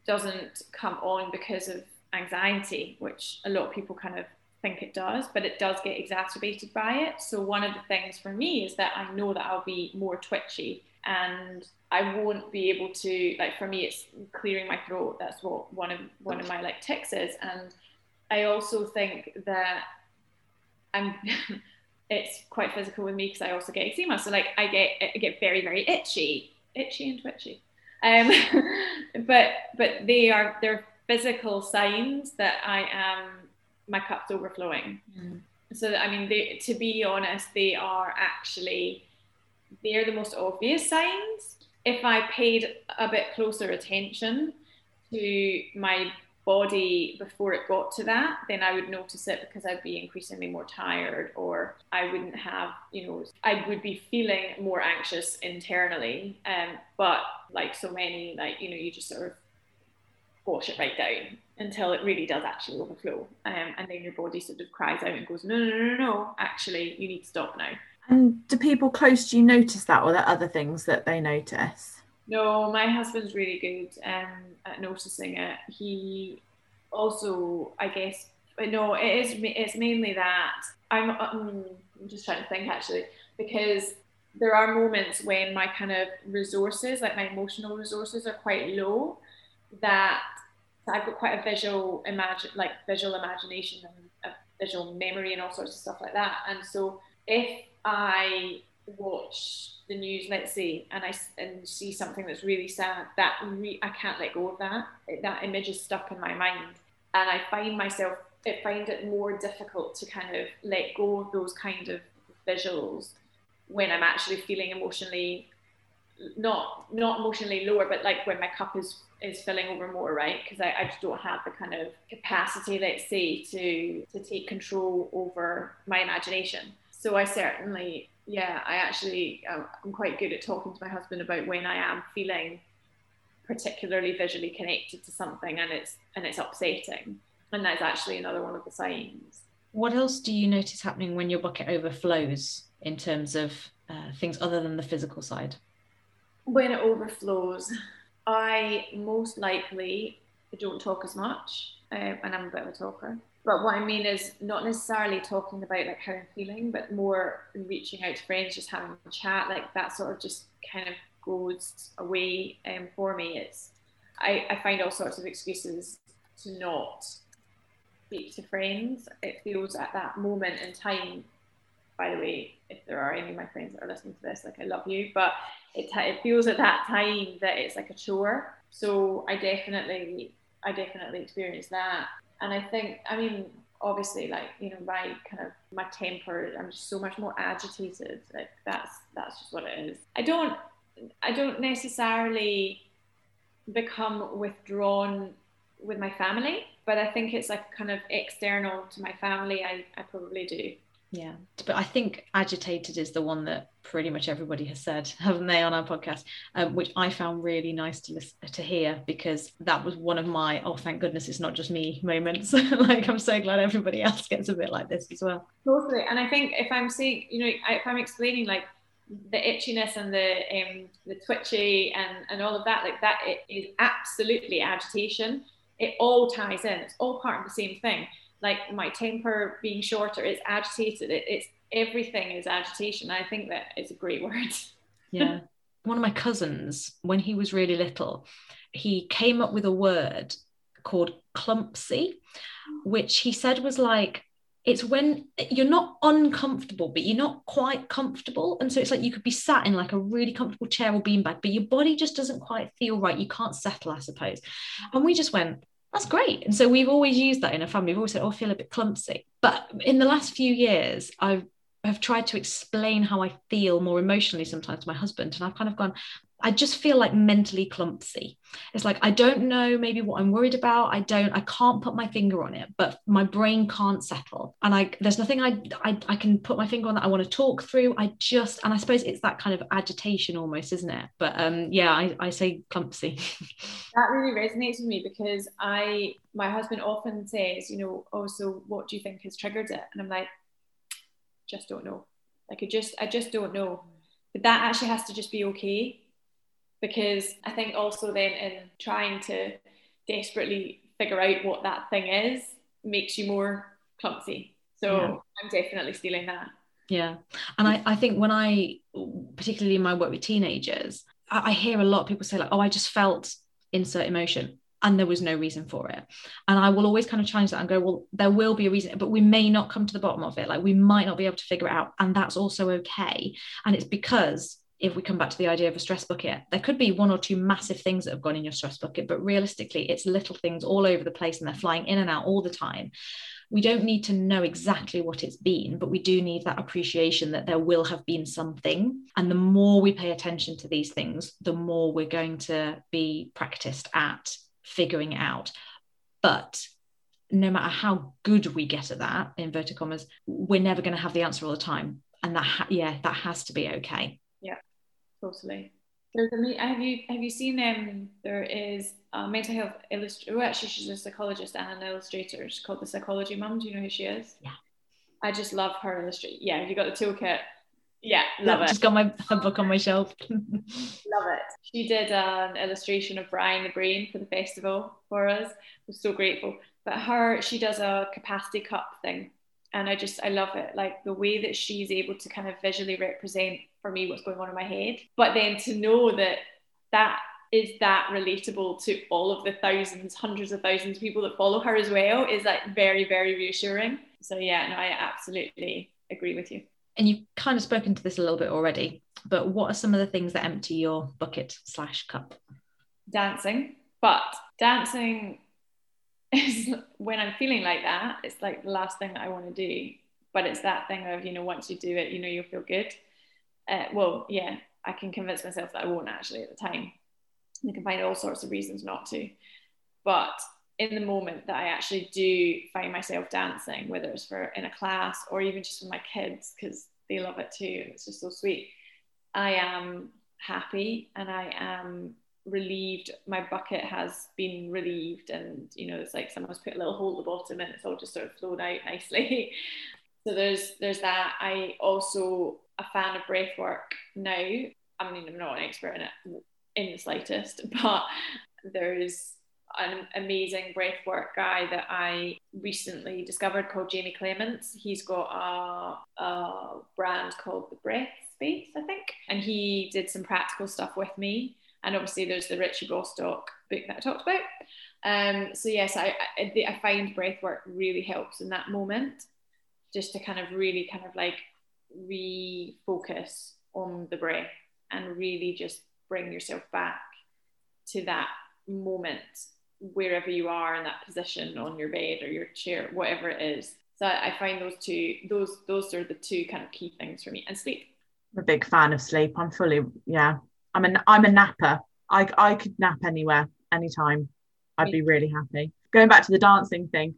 doesn't come on because of anxiety, which a lot of people kind of think it does, but it does get exacerbated by it. So one of the things for me is that I know that I'll be more twitchy and I won't be able to, like, for me it's clearing my throat. That's what one of my like tics is. And I also think that it's quite physical with me because I also get eczema, so like I get very, very itchy and twitchy. But they're physical signs that my cup's overflowing. So I mean, to be honest, they're the most obvious signs. If I paid a bit closer attention to my body before it got to that, then I would notice it because I'd be increasingly more tired, or I wouldn't have, you know, I would be feeling more anxious internally. But like so many, like, you know, you just sort of wash it right down until it really does actually overflow. And then your body sort of cries out and goes, no, actually, you need to stop now. And do people close to you notice that, or are there other things that they notice? No, my husband's really good at noticing it. He also, I guess, but no, it's mainly that I'm just trying to think actually, because there are moments when my kind of resources, like my emotional resources, are quite low, that I've got quite a visual imagination and a visual memory and all sorts of stuff like that. And so if I watch the news, let's say, and see something that's really sad, I can't let go of that. That image is stuck in my mind, and I find it more difficult to kind of let go of those kind of visuals when I'm actually feeling emotionally, not emotionally lower, but like when my cup is filling over more, right? Because I just don't have the kind of capacity, let's say, to take control over my imagination. So I certainly, I'm quite good at talking to my husband about when I am feeling particularly visually connected to something and it's upsetting. And that's actually another one of the signs. What else do you notice happening when your bucket overflows in terms of things other than the physical side? When it overflows, I most likely I don't talk as much, and I'm a bit of a talker. But what I mean is not necessarily talking about like how I'm feeling, but more reaching out to friends, just having a chat. Like that sort of just kind of goes away for me. I find all sorts of excuses to not speak to friends. It feels at that moment in time, by the way, if there are any of my friends that are listening to this, like I love you, but it feels at that time that it's like a chore. So I definitely experience that. And I think, I mean, obviously, like, you know, my temper, I'm just so much more agitated. Like that's just what it is. I don't necessarily become withdrawn with my family, but I think it's like kind of external to my family. I probably do. Yeah. But I think agitated is the one that pretty much everybody has said, haven't they, on our podcast, which I found really nice to hear, because that was one of my, oh, thank goodness, it's not just me moments. Like, I'm so glad everybody else gets a bit like this as well. Totally. And I think if I'm saying, you know, if I'm explaining like the itchiness and the twitchy and all of that, like that, it is absolutely agitation. It all ties in. It's all part of the same thing. Like my temper being shorter, it's agitated. It's everything is agitation. I think that is a great word. Yeah. One of my cousins, when he was really little, he came up with a word called clumpsy, which he said was like, it's when you're not uncomfortable, but you're not quite comfortable. And so it's like you could be sat in like a really comfortable chair or beanbag, but your body just doesn't quite feel right. You can't settle, I suppose. And we just went, that's great. And so we've always used that in our family. We've always said, oh, I feel a bit clumsy. But in the last few years, I have tried to explain how I feel more emotionally sometimes to my husband. And I've kind of gone, I just feel like mentally clumsy. It's like, I don't know maybe what I'm worried about. I can't put my finger on it, but my brain can't settle. And there's nothing I can put my finger on that I want to talk through. And I suppose it's that kind of agitation almost, isn't it? But yeah, I say clumsy. That really resonates with me, because my husband often says, you know, oh, so what do you think has triggered it? And I'm like, just don't know. Like I just don't know. But that actually has to just be okay. Because I think also then in trying to desperately figure out what that thing is makes you more clumsy. So yeah. I'm definitely stealing that. Yeah. And I think when particularly in my work with teenagers, I hear a lot of people say like, oh, I just felt insert emotion and there was no reason for it. And I will always kind of challenge that and go, well, there will be a reason, but we may not come to the bottom of it. Like we might not be able to figure it out. And that's also okay. And it's because if we come back to the idea of a stress bucket, there could be one or two massive things that have gone in your stress bucket, but realistically, it's little things all over the place and they're flying in and out all the time. We don't need to know exactly what it's been, but we do need that appreciation that there will have been something. And the more we pay attention to these things, the more we're going to be practiced at figuring it out. But no matter how good we get at that, inverted commas, we're never going to have the answer all the time. And that has to be okay. Yeah. Totally. Have you seen there is a mental health illustrator, well, actually she's a psychologist and an illustrator, she's called The Psychology Mum. Do you know who she is? Yeah. I just love her illustration. Yeah, have you got the toolkit? Yeah, love it. Just got her book on my shelf. Love it. She did an illustration of Brian the Brain for the festival for us. I'm so grateful. But she does a capacity cup thing. And I love it. Like the way that she's able to kind of visually represent for me what's going on in my head. But then to know that that is that relatable to all of the thousands, hundreds of thousands of people that follow her as well is like very, very reassuring. So yeah, no, I absolutely agree with you. And you've kind of spoken to this a little bit already, but what are some of the things that empty your bucket / cup? Dancing. But dancing is when I'm feeling like that, it's like the last thing that I want to do. But it's that thing of, you know, once you do it, you know, you'll feel good. Well, yeah, I can convince myself that I won't actually at the time. I can find all sorts of reasons not to. But in the moment that I actually do find myself dancing, whether it's in a class or even just with my kids, because they love it too, and it's just so sweet, I am happy and I am relieved. My bucket has been relieved, and you know, it's like someone's put a little hole at the bottom and it's all just sort of flowed out nicely. So there's that. I also a fan of breath work now. I mean, I'm not an expert in it in the slightest, but there is an amazing breathwork guy that I recently discovered called Jamie Clements. He's got a brand called The Breath Space, I think. And he did some practical stuff with me. And obviously there's the Richie Bostock book that I talked about. So yes, I find breathwork really helps in that moment, just to kind of really kind of like refocus on the breath and really just bring yourself back to that moment, wherever you are in that position, on your bed or your chair, whatever it is. So I find those are the two kind of key things for me. And sleep. I'm a big fan of sleep. I'm fully, yeah. I'm a napper. I could nap anywhere, anytime. I'd be really happy. Going back to the dancing thing,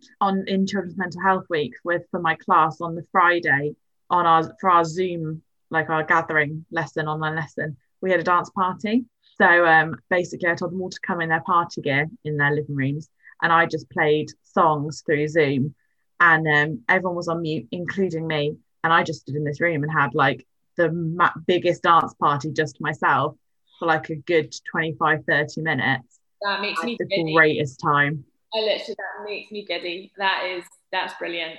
in Children's Mental Health Week for my class on the Friday, for our Zoom, like our gathering lesson, online lesson, we had a dance party. So basically I told them all to come in their party gear in their living rooms, and I just played songs through Zoom, and everyone was on mute, including me, and I just stood in this room and had like the biggest dance party just to myself for like a good 25-30 minutes. That makes me giddy. Greatest time. That makes me giddy. That's brilliant.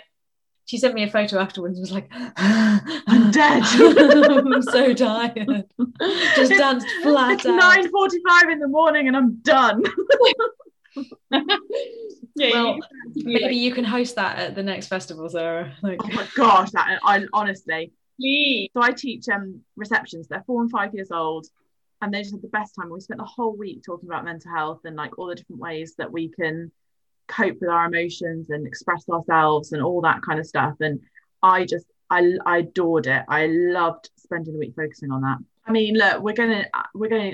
She sent me a photo afterwards and was like, I'm dead. I'm so tired. Just danced flat out. 9:45 in the morning and I'm done. Yeah, well, maybe you can host that at the next festival, Sarah. Like, oh my gosh, I honestly. Please. So I teach receptions. They're 4 and 5 years old, and they just had the best time. We spent the whole week talking about mental health and like all the different ways that we can cope with our emotions and express ourselves and all that kind of stuff, and I adored it. I loved spending the week focusing on that. I mean, look, we're gonna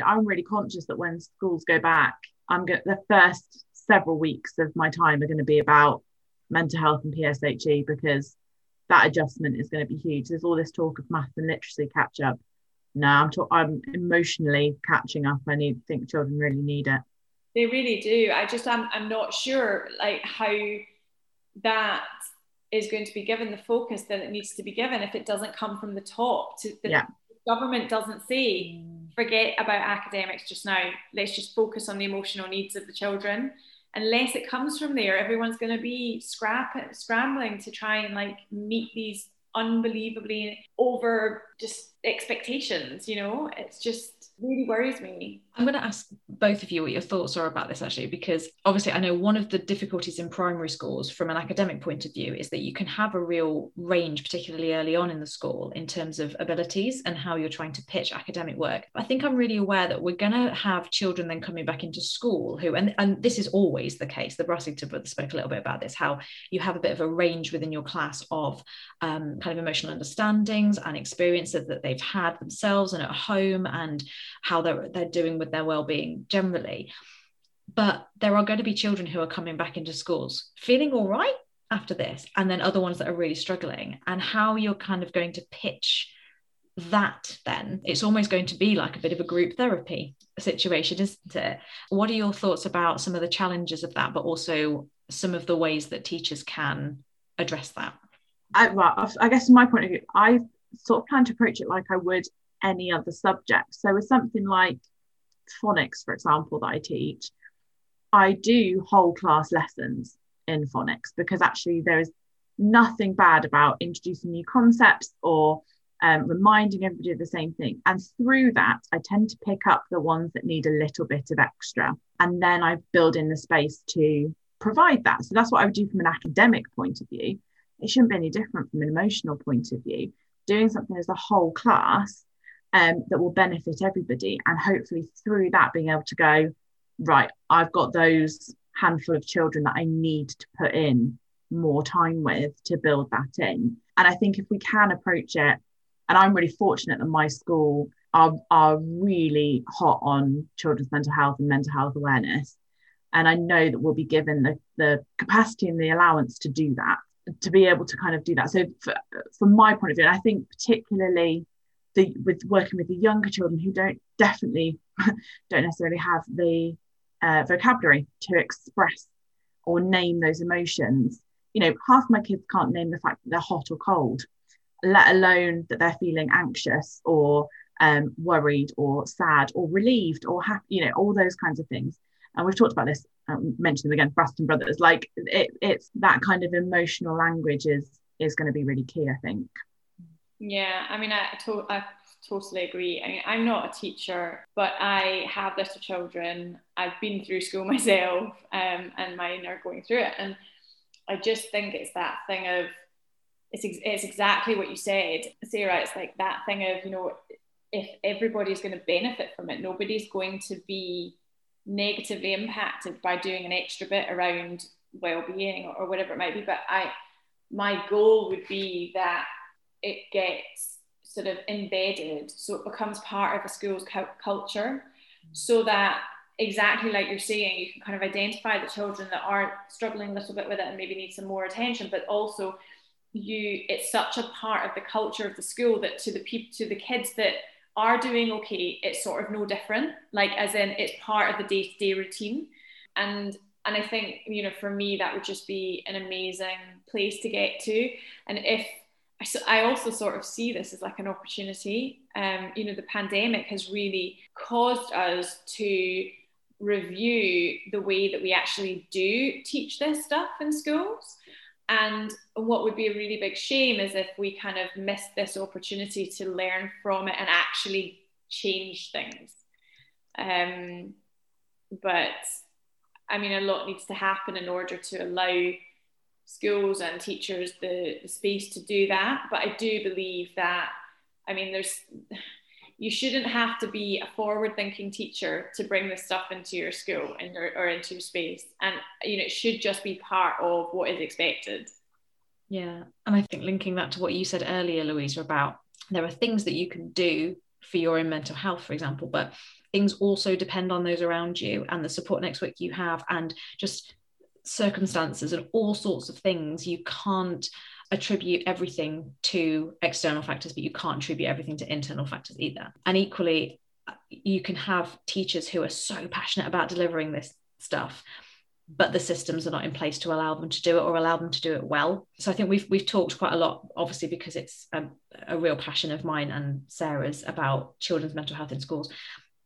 I'm really conscious that when schools go back, the first several weeks of my time are going to be about mental health and PSHE, because that adjustment is going to be huge. There's all this talk of math and literacy catch up. Now I'm emotionally catching up. I think children really need it. They really do. I'm not sure like how that is going to be given the focus that it needs to be given if it doesn't come from the top. The government doesn't say, forget about academics just now. Let's just focus on the emotional needs of the children. Unless it comes from there, everyone's going to be scrambling to try and like meet these unbelievably over just expectations. You know, it's just really worries me. I'm going to ask both of you what your thoughts are about this actually, because obviously I know one of the difficulties in primary schools from an academic point of view is that you can have a real range, particularly early on in the school, in terms of abilities and how you're trying to pitch academic work. I think I'm really aware that we're going to have children then coming back into school who, and this is always the case, the Brassington brothers spoke a little bit about this, how you have a bit of a range within your class of kind of emotional understandings and experiences that they've had themselves and at home, and how they're doing with their well-being generally. But there are going to be children who are coming back into schools feeling all right after this, and then other ones that are really struggling, and how you're kind of going to pitch that. Then it's almost going to be like a bit of a group therapy situation, isn't it? What are your thoughts about some of the challenges of that, but also some of the ways that teachers can address that? I guess from my point of view, I sort of plan to approach it like I would any other subject. So with something like phonics, for example, that I teach, I do whole class lessons in phonics, because actually there is nothing bad about introducing new concepts or reminding everybody of the same thing. And through that, I tend to pick up the ones that need a little bit of extra, and then I build in the space to provide that. So that's what I would do from an academic point of view. It shouldn't be any different from an emotional point of view. Doing something as a whole class that will benefit everybody, and hopefully through that being able to go, right, I've got those handful of children that I need to put in more time with to build that in. And I think if we can approach it, and I'm really fortunate that my school are really hot on children's mental health and mental health awareness, and I know that we'll be given the capacity and the allowance to do that, to be able to kind of do that. So from my point of view, and I think particularly with working with the younger children who don't necessarily have the vocabulary to express or name those emotions. You know, half my kids can't name the fact that they're hot or cold, let alone that they're feeling anxious or worried or sad or relieved or happy, you know, all those kinds of things. And we've talked about this mention them again, Braston Brothers, like it's that kind of emotional language is going to be really key, I think. Yeah, I mean, I totally agree. I mean, I'm not a teacher, but I have little children. I've been through school myself, and mine are going through it. And I just think it's that thing of, it's exactly what you said, Sarah. It's like that thing of, you know, if everybody's going to benefit from it, nobody's going to be negatively impacted by doing an extra bit around well-being or whatever it might be. But my goal would be that it gets sort of embedded, so it becomes part of a school's culture, so that exactly like you're saying, you can kind of identify the children that are struggling a little bit with it and maybe need some more attention, but also it's such a part of the culture of the school that to the kids that are doing okay, it's sort of no different, like as in it's part of the day-to-day routine. And I think, you know, for me, that would just be an amazing place to get to. And if I also sort of see this as like an opportunity. You know, the pandemic has really caused us to review the way that we actually do teach this stuff in schools. And what would be a really big shame is if we kind of missed this opportunity to learn from it and actually change things. But I mean, a lot needs to happen in order to allow schools and teachers the space to do that. But I do believe that, I mean, you shouldn't have to be a forward-thinking teacher to bring this stuff into your school and or into your space. And, you know, it should just be part of what is expected. Yeah, and I think linking that to what you said earlier, Louisa, about there are things that you can do for your own mental health, for example, but things also depend on those around you and the support network you have, and just circumstances and all sorts of things. You can't attribute everything to external factors, but you can't attribute everything to internal factors either. And equally, you can have teachers who are so passionate about delivering this stuff, but the systems are not in place to allow them to do it, or allow them to do it well. So I think we've talked quite a lot, obviously, because it's a real passion of mine and Sarah's about children's mental health in schools.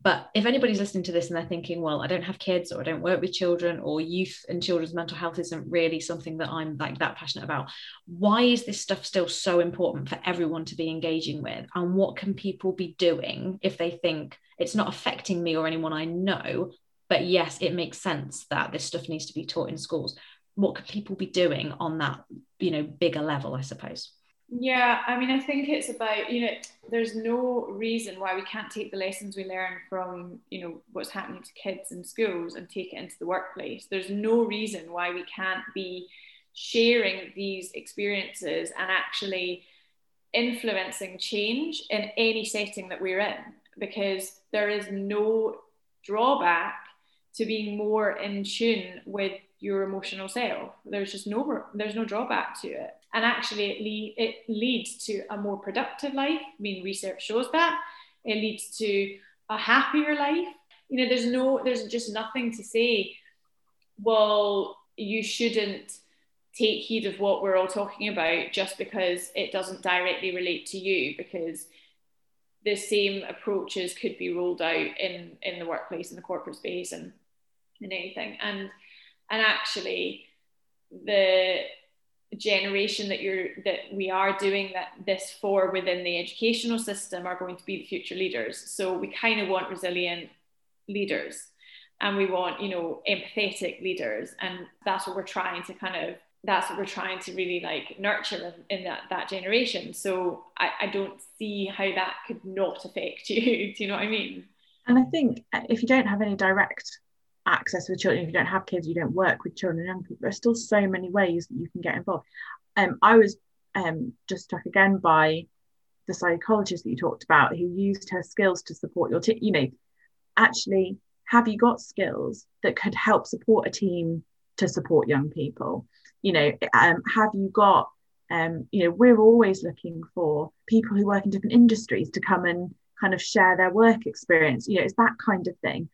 But if anybody's listening to this and they're thinking, well, I don't have kids, or I don't work with children, or youth and children's mental health isn't really something that I'm like that passionate about, why is this stuff still so important for everyone to be engaging with? And what can people be doing if they think it's not affecting me or anyone I know, but yes, it makes sense that this stuff needs to be taught in schools? What can people be doing on that, you know, bigger level, I suppose? Yeah, I mean, I think it's about, you know, there's no reason why we can't take the lessons we learn from, you know, what's happening to kids in schools and take it into the workplace. There's no reason why we can't be sharing these experiences and actually influencing change in any setting that we're in, because there is no drawback to being more in tune with your emotional self. There's just no drawback to it. And actually, it leads to a more productive life. I mean, research shows that. It leads to a happier life. You know, there's just nothing to say, well, you shouldn't take heed of what we're all talking about just because it doesn't directly relate to you, because the same approaches could be rolled out in the workplace, in the corporate space, and in anything. And actually, the generation that we are doing this for within the educational system are going to be the future leaders. So we kind of want resilient leaders, and we want, you know, empathetic leaders, and that's what we're trying to really like nurture in that generation. So I don't see how that could not affect you. Do you know what I mean? And I think if you don't have any direct access with children, if you don't have kids, you don't work with children and young people, there's still so many ways that you can get involved. I was just struck again by the psychologist that you talked about, who used her skills to support your team. You know, actually, have you got skills that could help support a team to support young people? You know, have you got, you know, we're always looking for people who work in different industries to come and kind of share their work experience. You know, it's that kind of thing.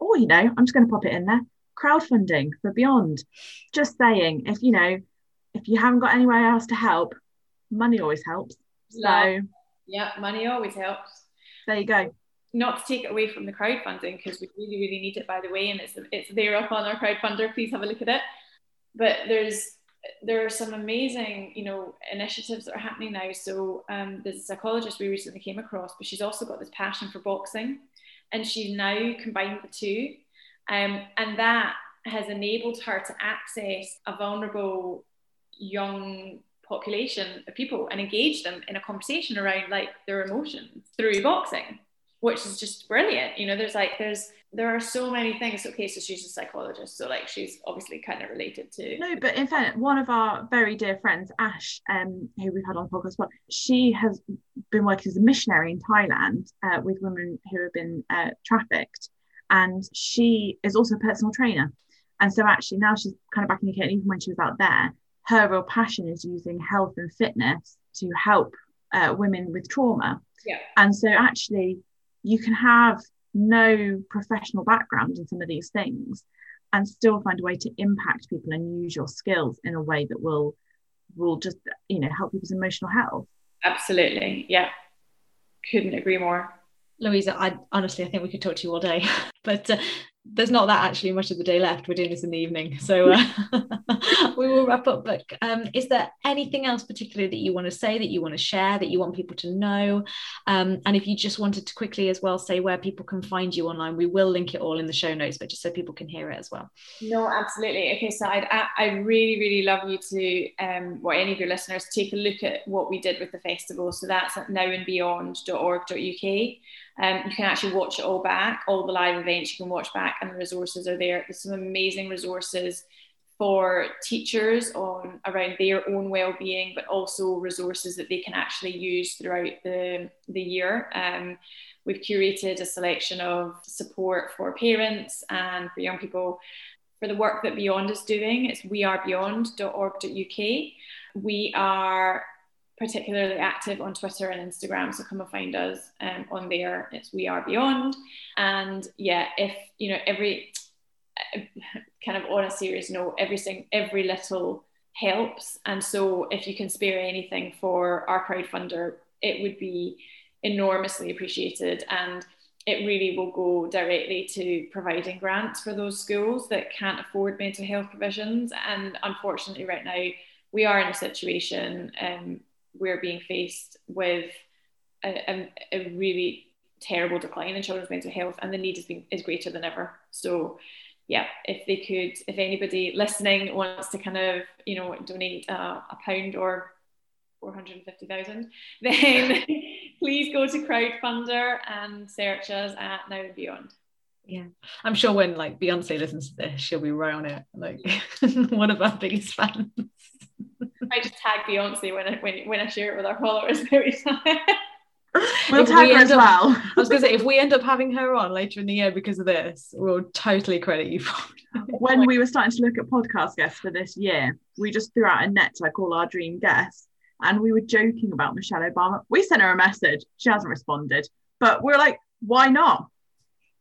Or, you know, I'm just going to pop it in there, crowdfunding for Beyond. Just saying, if you haven't got anywhere else to help, money always helps. So yeah, money always helps. There you go. not to take it away from the crowdfunding, because we really, really need it, by the way, and it's there up on our crowdfunder. Please have a look at it. But there are some amazing, you know, initiatives that are happening now. So there's a psychologist we recently came across, but she's also got this passion for boxing, and she now combined the two, and that has enabled her to access a vulnerable young population of people and engage them in a conversation around like their emotions through boxing, which is just brilliant. You know, there are so many things. Okay, so she's a psychologist, so like she's obviously kind of related to. No, but in fact, one of our very dear friends, Ash, who we've had on the podcast, well, she has been working as a missionary in Thailand with women who have been trafficked, and she is also a personal trainer. And so actually now she's kind of back in the UK, and even when she was out there, her real passion is using health and fitness to help women with trauma. Yeah. And so actually you can have no professional background in some of these things and still find a way to impact people and use your skills in a way that will just, you know, help people's emotional health. Absolutely. Yeah. Couldn't agree more. Louisa, I think we could talk to you all day, but there's not that actually much of the day left. We're doing this in the evening, so we will wrap up. But is there anything else particularly that you want to say, that you want to share, that you want people to know? And if you just wanted to quickly as well say where people can find you online, we will link it all in the show notes, but just so people can hear it as well. No, absolutely. Okay, so I really, really love you to, or any of your listeners, take a look at what we did with the festival. So that's at nowandbeyond.org.uk. You can actually watch it all back, all the live events you can watch back, and the resources are there. There's some amazing resources for teachers on around their own well-being, but also resources that they can actually use throughout the year. We've curated a selection of support for parents and for young people. For the work that Beyond is doing, it's wearebeyond.org.uk. We are particularly active on Twitter and Instagram, so come and find us on there. It's We Are Beyond. And yeah, if you know, every kind of, on a serious note, every little helps, and so if you can spare anything for our crowdfunder, it would be enormously appreciated, and it really will go directly to providing grants for those schools that can't afford mental health provisions. And unfortunately right now we are in a situation we're being faced with a really terrible decline in children's mental health, and the need is greater than ever. So yeah, if anybody listening wants to kind of, you know, donate £1 or 450,000, then please go to Crowdfunder and search us at Now and Beyond. Yeah, I'm sure when like Beyonce listens to this, she'll be right on it, like one of our biggest fans. I just tag Beyonce when I share it with our followers every time. We'll tag her as well. I was going to say, if we end up having her on later in the year because of this, we'll totally credit you for it. When we were starting to look at podcast guests for this year, we just threw out a net to like all our dream guests, and we were joking about Michelle Obama. We sent her a message. She hasn't responded, but we're like, why not?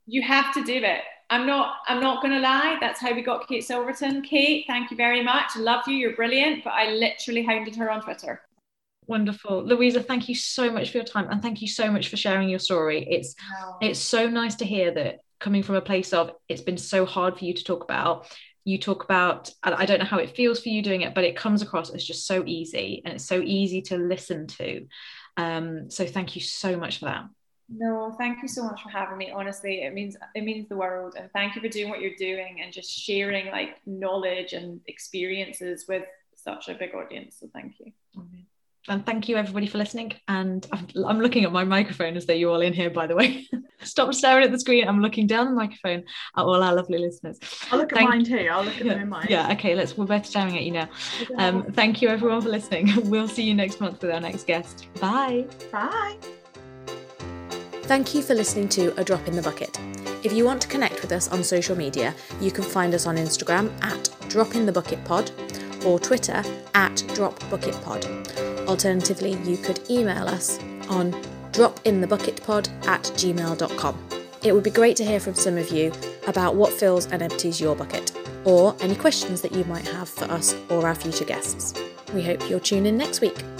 You have to do it. I'm not going to lie. That's how we got Kate Silverton. Kate, thank you very much. I love you. You're brilliant. But I literally hounded her on Twitter. Wonderful. Louisa, thank you so much for your time. And thank you so much for sharing your story. It's so nice to hear that, coming from a place of, it's been so hard for you to talk about. You talk about, I don't know how it feels for you doing it, but it comes across as just so easy. And it's so easy to listen to. So thank you so much for that. No, thank you so much for having me. Honestly, it means the world, and thank you for doing what you're doing and just sharing like knowledge and experiences with such a big audience. So thank you. And thank you everybody for listening. And I'm looking at my microphone as though you're all in here, by the way. Stop staring at the screen. I'm looking down the microphone at all our lovely listeners. I'll look at mine too. I'll look at mine. Yeah, okay, we're both staring at you now. Thank you everyone for listening. We'll see you next month with our next guest. Bye. Bye. Thank you for listening to A Drop in the Bucket. If you want to connect with us on social media, you can find us on Instagram at dropinthebucketpod or Twitter at dropbucketpod. Alternatively, you could email us on dropinthebucketpod@gmail.com. It would be great to hear from some of you about what fills and empties your bucket, or any questions that you might have for us or our future guests. We hope you'll tune in next week.